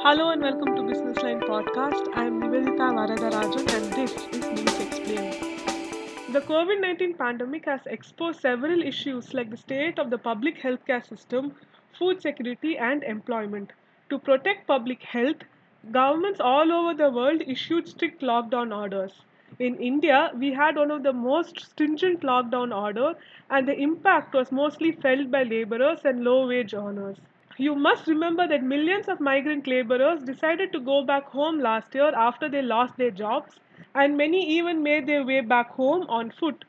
Hello and welcome to Business Line Podcast. I am Nivedita Varadarajan and this is News Explained. The COVID-19 pandemic has exposed several issues like the state of the public healthcare system, food security and employment. To protect public health, governments all over the world issued strict lockdown orders. In India, we had one of the most stringent lockdown orders and the impact was mostly felt by labourers and low-wage earners. You must remember that millions of migrant labourers decided to go back home last year after they lost their jobs, and many even made their way back home on foot.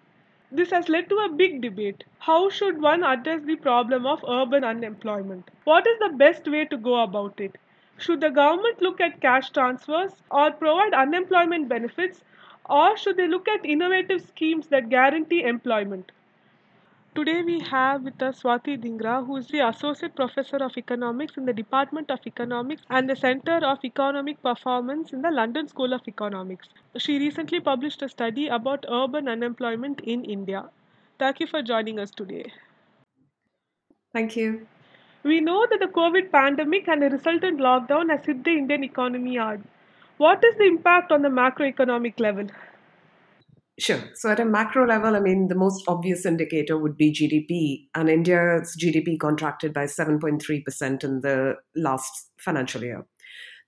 This has led to a big debate. How should one address the problem of urban unemployment? What is the best way to go about it? Should the government look at cash transfers or provide unemployment benefits, or should they look at innovative schemes that guarantee employment? Today we have with us Swati Dhingra, who is the Associate Professor of Economics in the Department of Economics and the Center of Economic Performance in the London School of Economics. She recently published a study about urban unemployment in India. Thank you for joining us today. Thank you. We know that the COVID pandemic and the resultant lockdown has hit the Indian economy hard. What is the impact on the macroeconomic level? Sure. So at a macro level, the most obvious indicator would be GDP. And India's GDP contracted by 7.3% in the last financial year.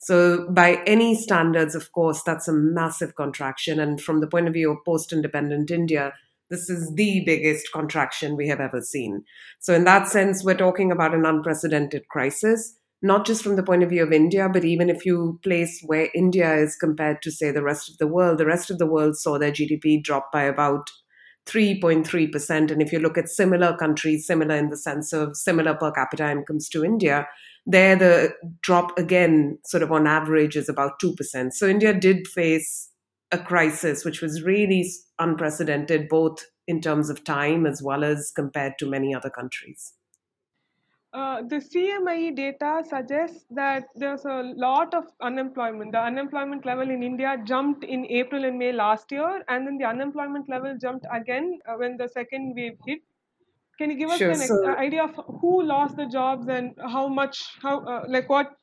So by any standards, of course, that's a massive contraction. And from the point of view of post-independent India, this is the biggest contraction we have ever seen. So in that sense, we're talking about an unprecedented crisis, not just from the point of view of India, but even if you place where India is compared to, say, the rest of the world saw their GDP drop by about 3.3%. And if you look at similar countries, similar in the sense of similar per capita incomes to India, there the drop again sort of on average is about 2%. So India did face a crisis which was really unprecedented, both in terms of time as well as compared to many other countries. The CMIE data suggests that there's a lot of unemployment. The unemployment level in India jumped in April and May last year, and then the unemployment level jumped again when the second wave hit. Can you give us idea of who lost the jobs and how much, what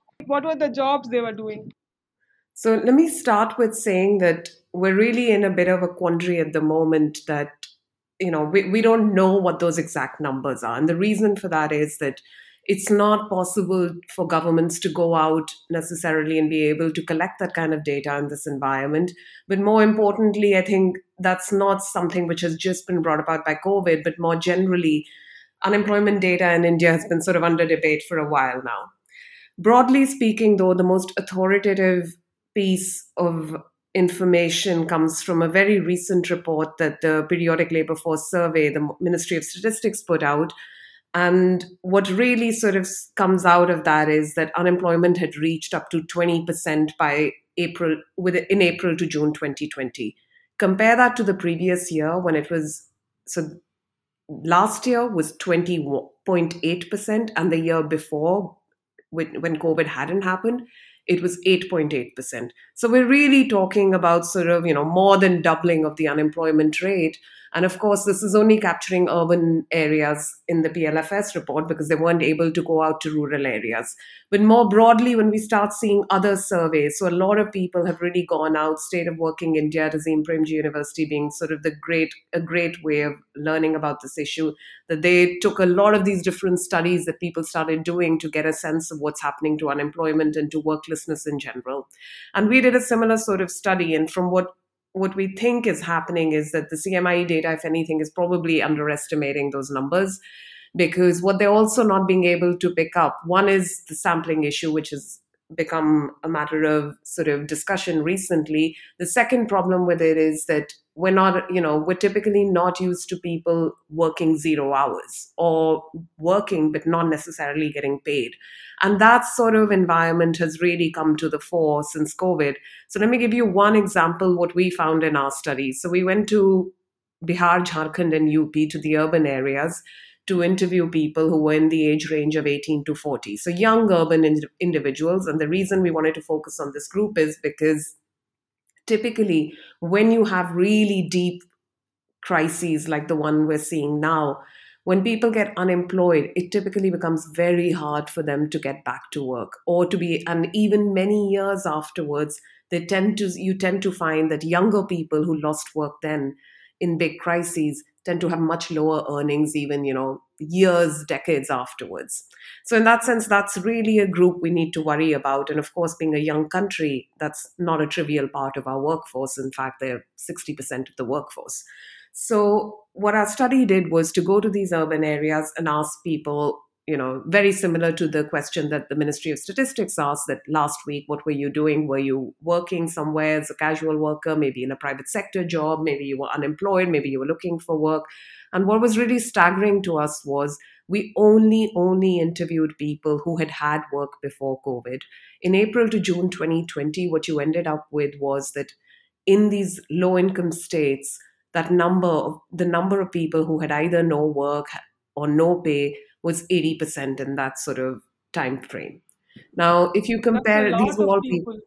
were the jobs they were doing? So let me start with saying that we're really in a bit of a quandary at the moment that we don't know what those exact numbers are. And the reason for that is that it's not possible for governments to go out necessarily and be able to collect that kind of data in this environment. But more importantly, I think that's not something which has just been brought about by COVID, but more generally, unemployment data in India has been sort of under debate for a while now. Broadly speaking, though, the most authoritative piece of information comes from a very recent report that the Periodic Labour Force Survey, the Ministry of Statistics, put out. And what really sort of comes out of that is that unemployment had reached up to 20% by April to June 2020. Compare that to the previous year when it was, so last year was 20.8% and the year before, when COVID hadn't happened, it was 8.8%. So we're really talking about sort of, more than doubling of the unemployment rate. And of course, this is only capturing urban areas in the PLFS report because they weren't able to go out to rural areas. But more broadly, when we start seeing other surveys, so a lot of people have really gone out, State of Working India, Azim Premji University being sort of a great way of learning about this issue, that they took a lot of these different studies that people started doing to get a sense of what's happening to unemployment and to worklessness in general. And we did a similar sort of study. And from what we think is happening is that the CMIE data, if anything, is probably underestimating those numbers, because what they're also not being able to pick up, one is the sampling issue, which has become a matter of sort of discussion recently. The second problem with it is that we're not, we're typically not used to people working 0 hours or working but not necessarily getting paid. And that sort of environment has really come to the fore since COVID. So let me give you one example, what we found in our study. So we went to Bihar, Jharkhand and UP, to the urban areas, to interview people who were in the age range of 18 to 40. So young urban individuals. And the reason we wanted to focus on this group is because typically, when you have really deep crises like the one we're seeing now, When people get unemployed, it typically becomes very hard for them to get back to work or to be, and even many years afterwards, you tend to find that younger people who lost work then in big crises tend to have much lower earnings even, years, decades afterwards. So in that sense, that's really a group we need to worry about. And of course, being a young country, that's not a trivial part of our workforce. In fact, they're 60% of the workforce. So what our study did was to go to these urban areas and ask people, very similar to the question that the Ministry of Statistics asked that last week, what were you doing? Were you working somewhere as a casual worker, maybe in a private sector job, maybe you were unemployed, maybe you were looking for work. And what was really staggering to us was we only interviewed people who had had work before COVID. In April to June 2020, what you ended up with was that in these low-income states, the number of people who had either no work or no pay was 80% in that sort of time frame. Now, if you compare, these were all people.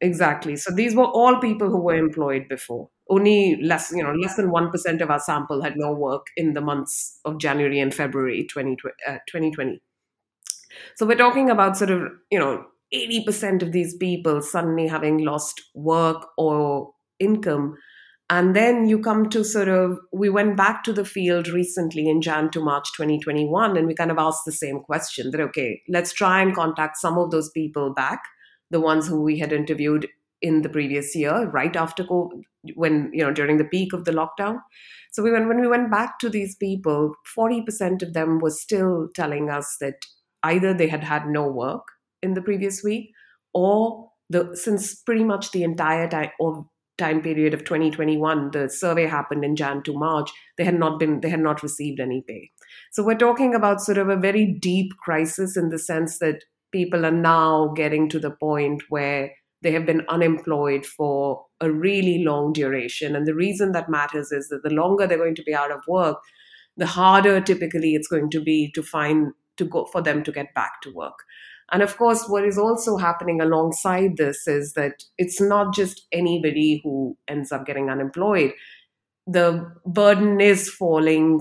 Exactly. So these were all people who were employed before. Only less than 1% of our sample had no work in the months of January and February 2020. So we're talking about 80% of these people suddenly having lost work or income. And then you come to we went back to the field recently in Jan to March 2021, and we kind of asked the same question that, okay, let's try and contact some of those people back, the ones who we had interviewed in the previous year, right after COVID, when, during the peak of the lockdown. So when we went back to these people, 40% of them were still telling us that either they had had no work in the previous week or since pretty much the entire time period of 2021, the survey happened in Jan to March, they had not received any pay. So we're talking about a very deep crisis in the sense that people are now getting to the point where they have been unemployed for a really long duration. And the reason that matters is that the longer they're going to be out of work, the harder typically it's going to be for them to get back to work. And of course, what is also happening alongside this is that it's not just anybody who ends up getting unemployed. The burden is falling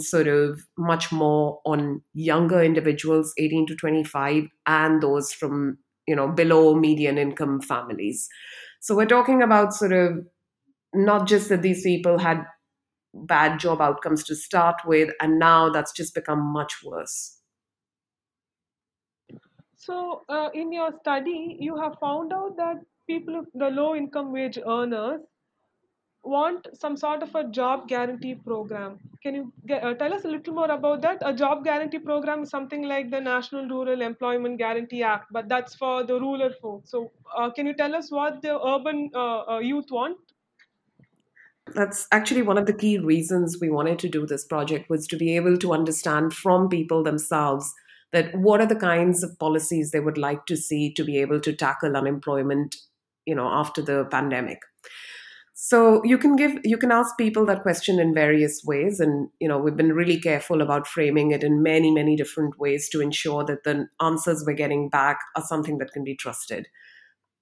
much more on younger individuals, 18 to 25, and those from, below median income families. So we're talking about not just that these people had bad job outcomes to start with, and now that's just become much worse. So in your study, you have found out that people, the low-income wage earners, want some sort of a job guarantee program. Can you tell us a little more about that? A job guarantee program is something like the National Rural Employment Guarantee Act, but that's for the rural folks. So can you tell us what the urban youth want? That's actually one of the key reasons we wanted to do this project, was to be able to understand from people themselves that what are the kinds of policies they would like to see to be able to tackle unemployment, after the pandemic. So you can ask people that question in various ways. And, we've been really careful about framing it in many, many different ways to ensure that the answers we're getting back are something that can be trusted.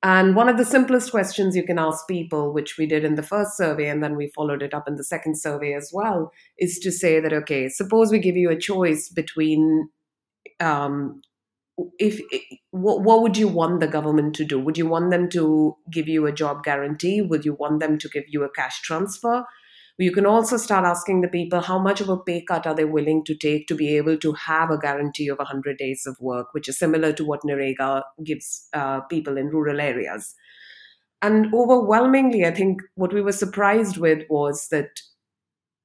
And one of the simplest questions you can ask people, which we did in the first survey, and then we followed it up in the second survey as well, is to say that, okay, suppose we give you a choice between what would you want the government to do? Would you want them to give you a job guarantee? Would you want them to give you a cash transfer? You can also start asking the people how much of a pay cut are they willing to take to be able to have a guarantee of 100 days of work, which is similar to what NREGA gives people in rural areas. And overwhelmingly, I think what we were surprised with was that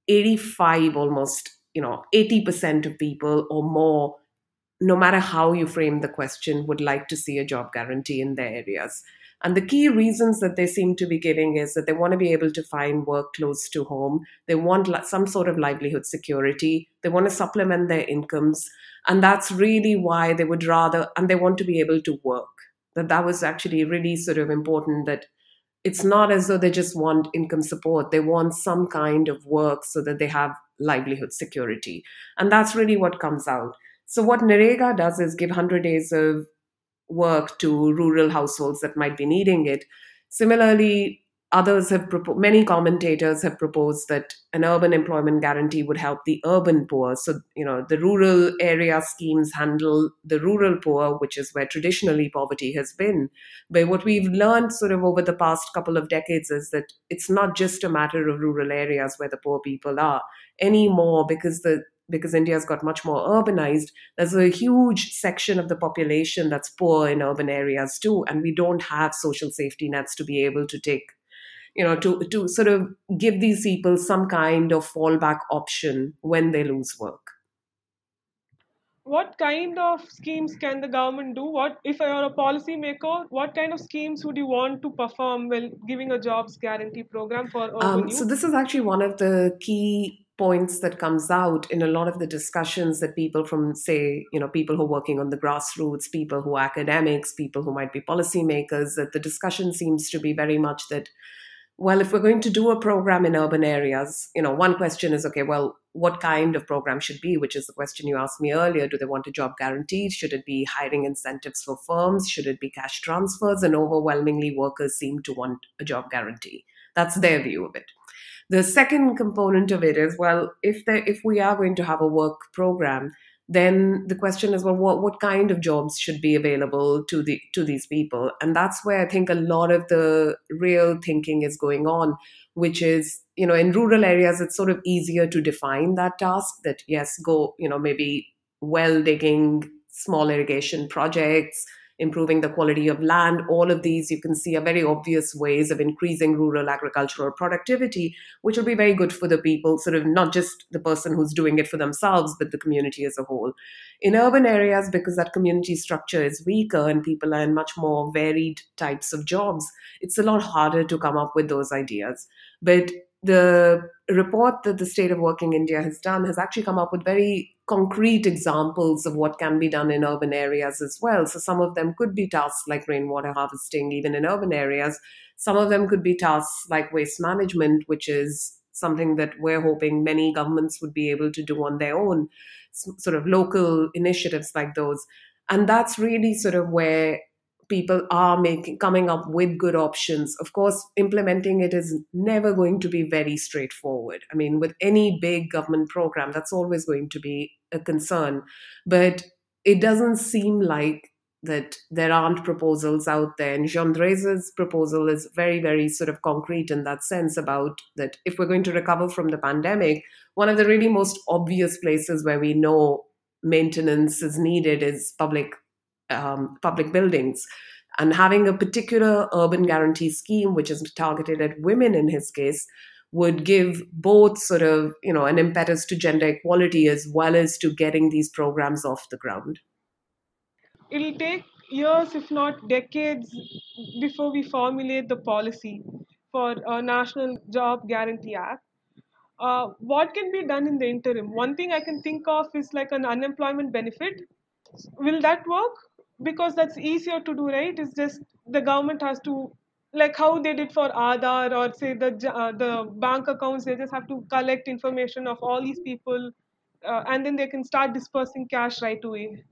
80% of people or more, no matter how you frame the question, would like to see a job guarantee in their areas. And the key reasons that they seem to be giving is that they want to be able to find work close to home. They want some sort of livelihood security. They want to supplement their incomes. And that's really why they would rather, and they want to be able to work. That was actually really important, that it's not as though they just want income support. They want some kind of work so that they have livelihood security. And that's really what comes out. So what NREGA does is give 100 days of work to rural households that might be needing it. Similarly, Others have proposed, many commentators have proposed that an urban employment guarantee would help the urban poor. So, you know, the rural area schemes handle the rural poor, which is where traditionally poverty has been. But what we've learned sort of over the past couple of decades is that it's not just a matter of rural areas where the poor people are anymore, because India's got much more urbanized. There's a huge section of the population that's poor in urban areas too, and we don't have social safety nets to be able to take, you know, to sort of give these people some kind of fallback option when they lose work. What kind of schemes can the government do? What, if you're a policymaker, what kind of schemes would you want to perform while giving a jobs guarantee program for urban youth? So this is actually one of the key points that comes out in a lot of the discussions that people from, say, you know, people who are working on the grassroots, people who are academics, people who might be policymakers, that the discussion seems to be very much that, well, if we're going to do a program in urban areas, you know, one question is, okay, well, what kind of program should be, which is the question you asked me earlier. Do they want a job guarantee? Should it be hiring incentives for firms? Should it be cash transfers? And overwhelmingly, workers seem to want a job guarantee. That's their view of it. The second component of it is, well, if we are going to have a work program, then the question is, well, what kind of jobs should be available to these people? And that's where I think a lot of the real thinking is going on, which is, you know, in rural areas, it's sort of easier to define that task that, yes, go, you know, maybe well digging, small irrigation projects, improving the quality of land, all of these you can see are very obvious ways of increasing rural agricultural productivity, which will be very good for the people, sort of not just the person who's doing it for themselves, but the community as a whole. In urban areas, because that community structure is weaker and people are in much more varied types of jobs, it's a lot harder to come up with those ideas. But the report that the State of Working India has done has actually come up with very concrete examples of what can be done in urban areas as well. So some of them could be tasks like rainwater harvesting, even in urban areas. Some of them could be tasks like waste management, which is something that we're hoping many governments would be able to do on their own, sort of local initiatives like those. And that's really sort of where people are coming up with good options. Of course, implementing it is never going to be very straightforward. I mean, with any big government program, that's always going to be a concern. But it doesn't seem like that there aren't proposals out there. And Gendreza's proposal is very, very sort of concrete in that sense about that if we're going to recover from the pandemic, one of the really most obvious places where we know maintenance is needed is public buildings, and having a particular urban guarantee scheme which is targeted at women in his case would give both sort of, you know, an impetus to gender equality as well as to getting these programs off the ground. It'll take years, if not decades, before we formulate the policy for a National Job Guarantee Act. What can be done in the interim? One thing I can think of is like an unemployment benefit. Will that work? Because that's easier to do, right? It's just the government has to, like how they did for Aadhaar or say the bank accounts, they just have to collect information of all these people and then they can start dispersing cash right away.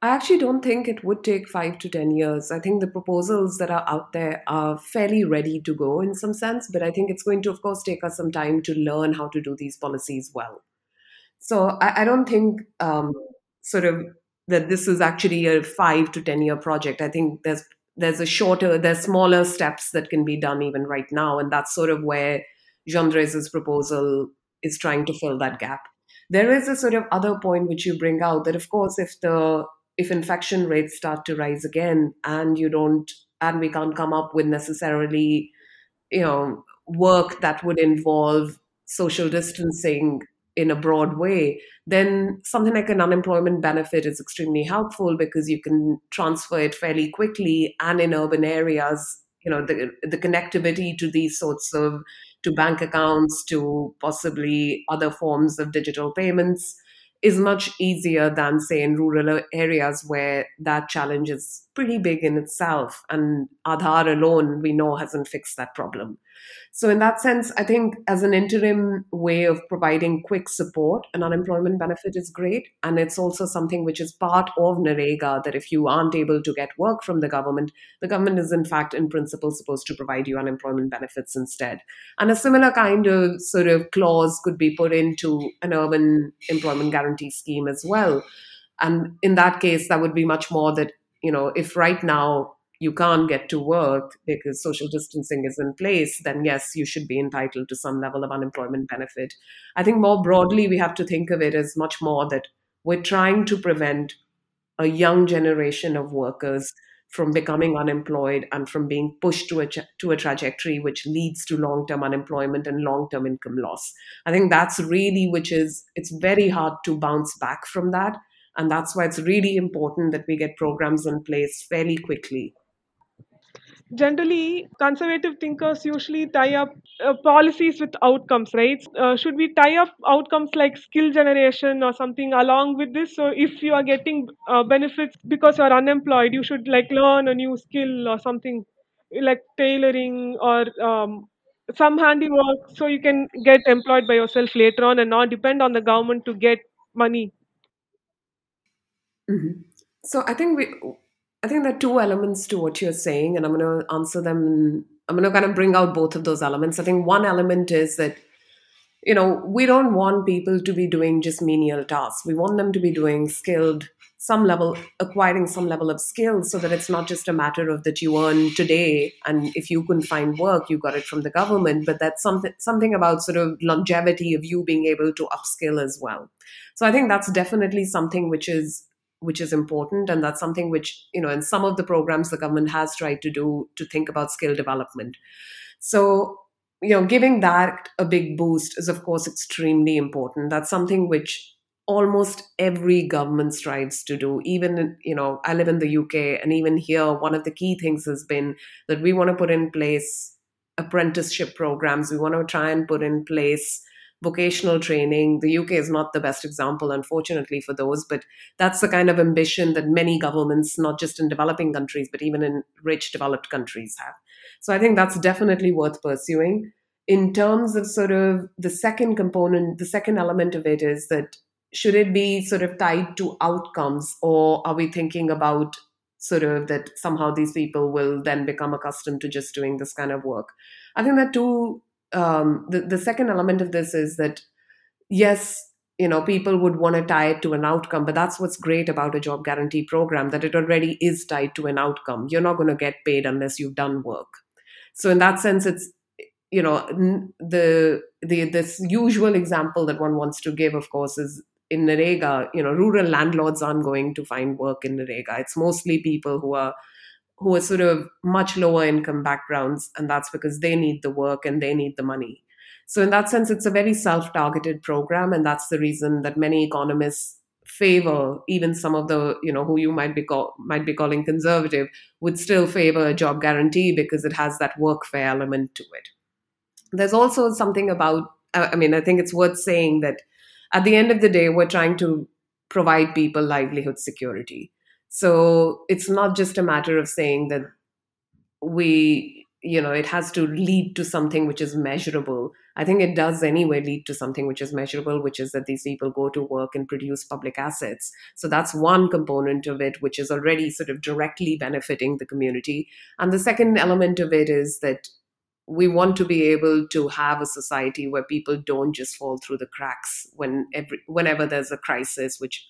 I actually don't think it would take 5 to 10 years. I think the proposals that are out there are fairly ready to go in some sense, but I think it's going to, of course, take us some time to learn how to do these policies well. So I don't think sort of that this is actually a 5 to 10 year project. I think there's smaller steps that can be done even right now. And that's sort of where Gendreza's proposal is trying to fill that gap. There is a sort of other point which you bring out that, of course, if infection rates start to rise again and we can't come up with necessarily, you know, work that would involve social distancing in a broad way, then something like an unemployment benefit is extremely helpful because you can transfer it fairly quickly. And in urban areas, you know, the connectivity to these sorts of, to bank accounts, to possibly other forms of digital payments is much easier than, say, in rural areas where that challenge is pretty big in itself, and Aadhaar alone, we know, hasn't fixed that problem. So in that sense, I think as an interim way of providing quick support, an unemployment benefit is great. And it's also something which is part of NREGA, that if you aren't able to get work from the government is in fact, in principle, supposed to provide you unemployment benefits instead. And a similar kind of sort of clause could be put into an urban employment guarantee scheme as well. And in that case, that would be much more that, you know, if right now you can't get to work because social distancing is in place, then yes, you should be entitled to some level of unemployment benefit. I think more broadly, we have to think of it as much more that we're trying to prevent a young generation of workers from becoming unemployed and from being pushed to a trajectory which leads to long-term unemployment and long-term income loss. I think that's really, it's very hard to bounce back from that. And that's why it's really important that we get programs in place fairly quickly. Generally, conservative thinkers usually tie up policies with outcomes, right? Should we tie up outcomes like skill generation or something along with this? So if you are getting benefits because you are unemployed, you should like learn a new skill or something like tailoring or some handiwork, so you can get employed by yourself later on and not depend on the government to get money. Mm-hmm. So I think there are two elements to what you're saying, and I'm going to answer them. I'm going to kind of bring out both of those elements. I think one element is that, you know, we don't want people to be doing just menial tasks. We want them to be doing acquiring some level of skill, so that it's not just a matter of that you earn today, and if you couldn't find work, you got it from the government, but that's something about sort of longevity of you being able to upskill as well. So I think that's definitely something which is important. And that's something which, you know, in some of the programs the government has tried to do, to think about skill development. So, you know, giving that a big boost is, of course, extremely important. That's something which almost every government strives to do. Even, you know, I live in the UK, and even here, one of the key things has been that we want to put in place apprenticeship programs. We want to try and put in place vocational training. The UK is not the best example, unfortunately, for those, but that's the kind of ambition that many governments, not just in developing countries, but even in rich developed countries have. So I think that's definitely worth pursuing. In terms of sort of the second component, the second element of it is that should it be sort of tied to outcomes, or are we thinking about sort of that somehow these people will then become accustomed to just doing this kind of work? I think that the second element of this is that, yes, you know, people would want to tie it to an outcome, but that's what's great about a job guarantee program, that it already is tied to an outcome. You're not going to get paid unless you've done work. So in that sense, it's, you know, this usual example that one wants to give, of course, is in NREGA, you know, rural landlords aren't going to find work in NREGA. It's mostly people who are sort of much lower income backgrounds, and that's because they need the work and they need the money. So in that sense, it's a very self-targeted program, and that's the reason that many economists favor, even some of the, you know, who you might be calling conservative, would still favor a job guarantee because it has that workfare element to it. There's also something about, I mean, I think it's worth saying that at the end of the day, we're trying to provide people livelihood security. So it's not just a matter of saying that we, you know, it has to lead to something which is measurable. I think it does anyway lead to something which is measurable, which is that these people go to work and produce public assets. So that's one component of it, which is already sort of directly benefiting the community. And the second element of it is that we want to be able to have a society where people don't just fall through the cracks whenever there's a crisis, which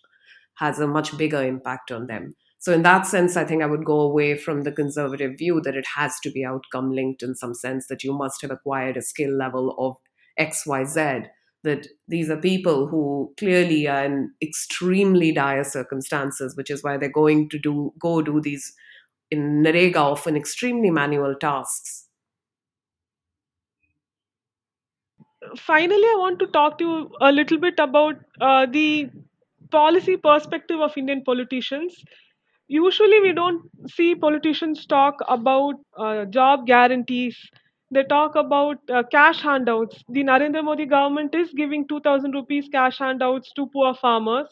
has a much bigger impact on them. So in that sense, I think I would go away from the conservative view that it has to be outcome linked in some sense, that you must have acquired a skill level of X, Y, Z, that these are people who clearly are in extremely dire circumstances, which is why they're going to do these, in NREGA, often extremely manual tasks. Finally, I want to talk to you a little bit about the policy perspective of Indian politicians. Usually we don't see politicians talk about job guarantees. They talk about cash handouts. The Narendra Modi government is giving 2,000 rupees cash handouts to poor farmers.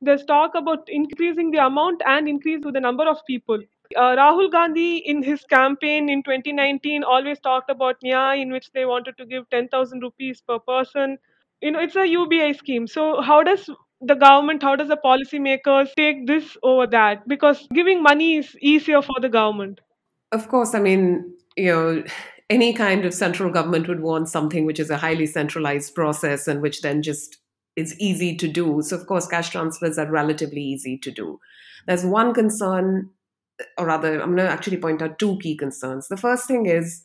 There's talk about increasing the amount and increase with the number of people. Rahul Gandhi, in his campaign in 2019, always talked about NYAY, in which they wanted to give 10,000 rupees per person. You know, it's a UBI scheme. So how does the policymakers take this over that? Because giving money is easier for the government. Of course, I mean, you know, any kind of central government would want something which is a highly centralized process and which then just is easy to do. So, of course, cash transfers are relatively easy to do. There's one concern, or rather, I'm going to actually point out two key concerns. The first thing is,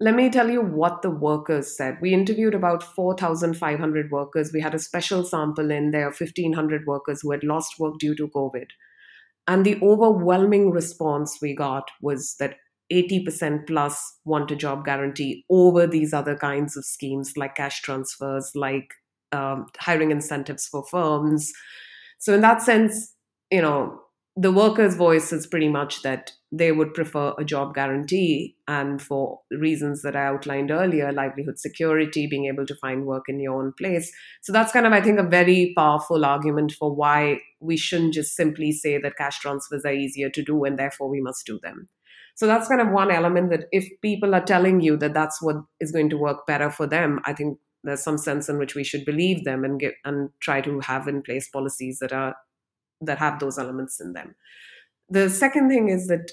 let me tell you what the workers said. We interviewed about 4,500 workers. We had a special sample in there of 1,500 workers who had lost work due to COVID. And the overwhelming response we got was that 80% plus want a job guarantee over these other kinds of schemes like cash transfers, like hiring incentives for firms. So in that sense, you know, the workers' voice is pretty much that they would prefer a job guarantee, and for reasons that I outlined earlier, livelihood security, being able to find work in your own place. So that's kind of, I think, a very powerful argument for why we shouldn't just simply say that cash transfers are easier to do and therefore we must do them. So that's kind of one element, that if people are telling you that that's what is going to work better for them, I think there's some sense in which we should believe them and try to have in place policies that have those elements in them. The second thing is that,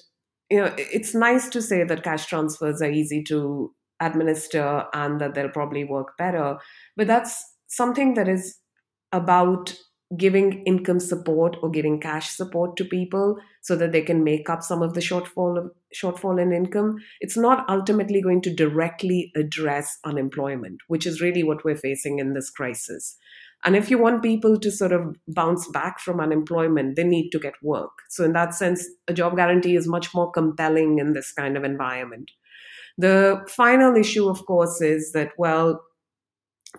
you know, it's nice to say that cash transfers are easy to administer and that they'll probably work better, but that's something that is about giving income support or giving cash support to people so that they can make up some of the shortfall in income. It's not ultimately going to directly address unemployment, which is really what we're facing in this crisis. And if you want people to sort of bounce back from unemployment, they need to get work. So in that sense, a job guarantee is much more compelling in this kind of environment. The final issue, of course, is that, well,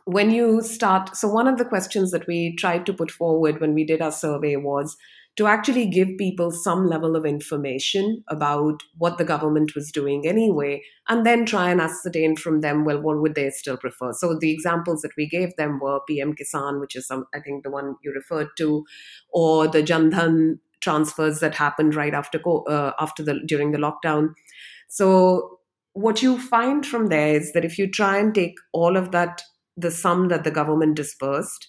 when you start, so one of the questions that we tried to put forward when we did our survey was to actually give people some level of information about what the government was doing anyway, and then try and ascertain from them, well, what would they still prefer? So the examples that we gave them were PM Kisan, which is, I think, the one you referred to, or the Jan Dhan transfers that happened right during the lockdown. So what you find from there is that if you try and take all of that, the sum that the government dispersed,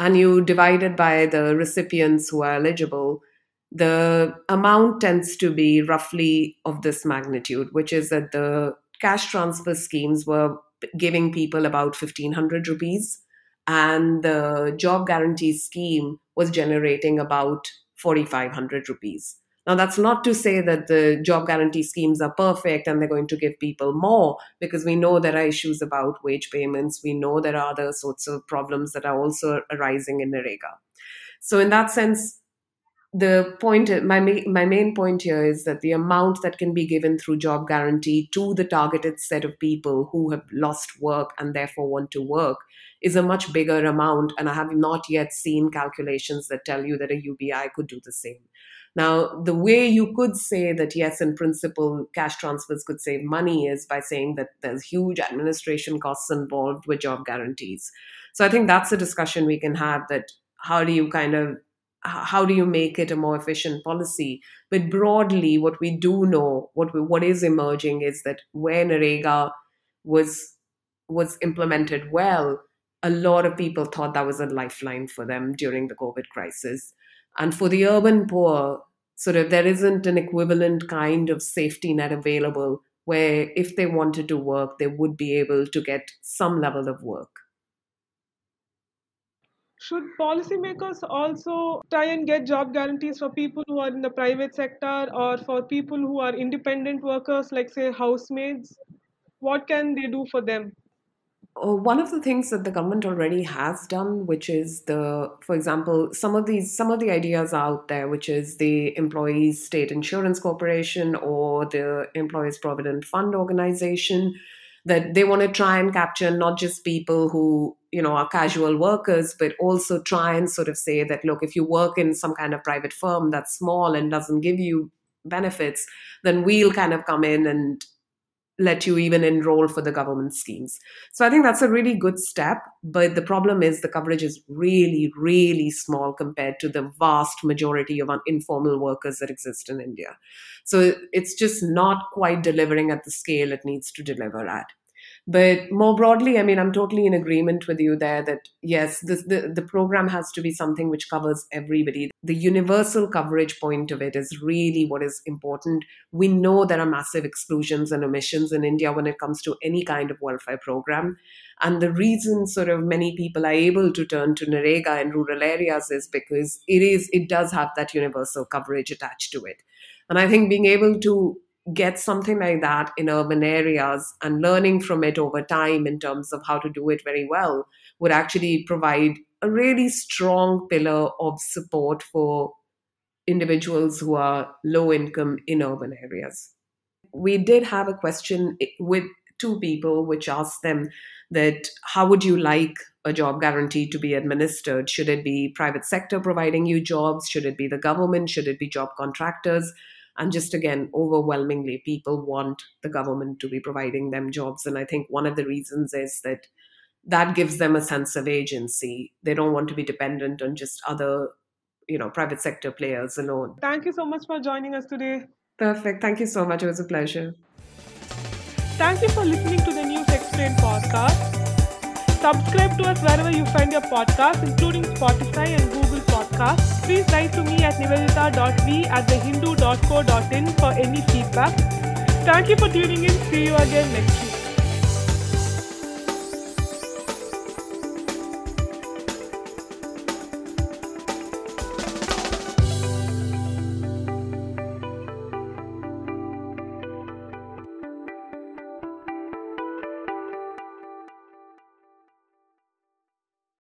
and you divide it by the recipients who are eligible, the amount tends to be roughly of this magnitude, which is that the cash transfer schemes were giving people about 1,500 rupees, and the job guarantee scheme was generating about 4,500 rupees. Now, that's not to say that the job guarantee schemes are perfect and they're going to give people more, because we know there are issues about wage payments. We know there are other sorts of problems that are also arising in NREGA. So in that sense, the point, my main point here is that the amount that can be given through job guarantee to the targeted set of people who have lost work and therefore want to work is a much bigger amount. And I have not yet seen calculations that tell you that a UBI could do the same. Now, the way you could say that, yes, in principle, cash transfers could save money is by saying that there's huge administration costs involved with job guarantees. So I think that's a discussion we can have, that how do you make it a more efficient policy? But broadly, what we do know, what is emerging is that where NREGA was implemented well, a lot of people thought that was a lifeline for them during the COVID crisis. And for the urban poor, sort of, there isn't an equivalent kind of safety net available where if they wanted to work, they would be able to get some level of work. Should policymakers also try and get job guarantees for people who are in the private sector or for people who are independent workers, like, say, housemaids? What can they do for them? One of the things that the government already has done, which is for example, some of the ideas out there, which is the Employees State Insurance Corporation or the Employees Provident Fund Organization, that they want to try and capture not just people who, you know, are casual workers, but also try and sort of say that, look, if you work in some kind of private firm that's small and doesn't give you benefits, then we'll kind of come in and let you even enroll for the government schemes. So I think that's a really good step. But the problem is the coverage is really, really small compared to the vast majority of informal workers that exist in India. So it's just not quite delivering at the scale it needs to deliver at. But more broadly, I mean, I'm totally in agreement with you there that, yes, the program has to be something which covers everybody. The universal coverage point of it is really what is important. We know there are massive exclusions and omissions in India when it comes to any kind of welfare program. And the reason sort of many people are able to turn to NREGA in rural areas is because it does have that universal coverage attached to it. And I think being able to get something like that in urban areas and learning from it over time in terms of how to do it very well would actually provide a really strong pillar of support for individuals who are low income in urban areas. We did have a question with two people which asked them that how would you like a job guarantee to be administered? Should it be private sector providing you jobs? Should it be the government? Should it be job contractors? And just again, overwhelmingly, people want the government to be providing them jobs. And I think one of the reasons is that gives them a sense of agency. They don't want to be dependent on just other, private sector players alone. Thank you so much for joining us today. Perfect. Thank you so much. It was a pleasure. Thank you for listening to the News Explained podcast. Subscribe to us wherever you find your podcasts, including Spotify and Google Podcasts. Please write to me at nivedita.v@thehindu.co.in for any feedback. Thank you for tuning in. See you again next week.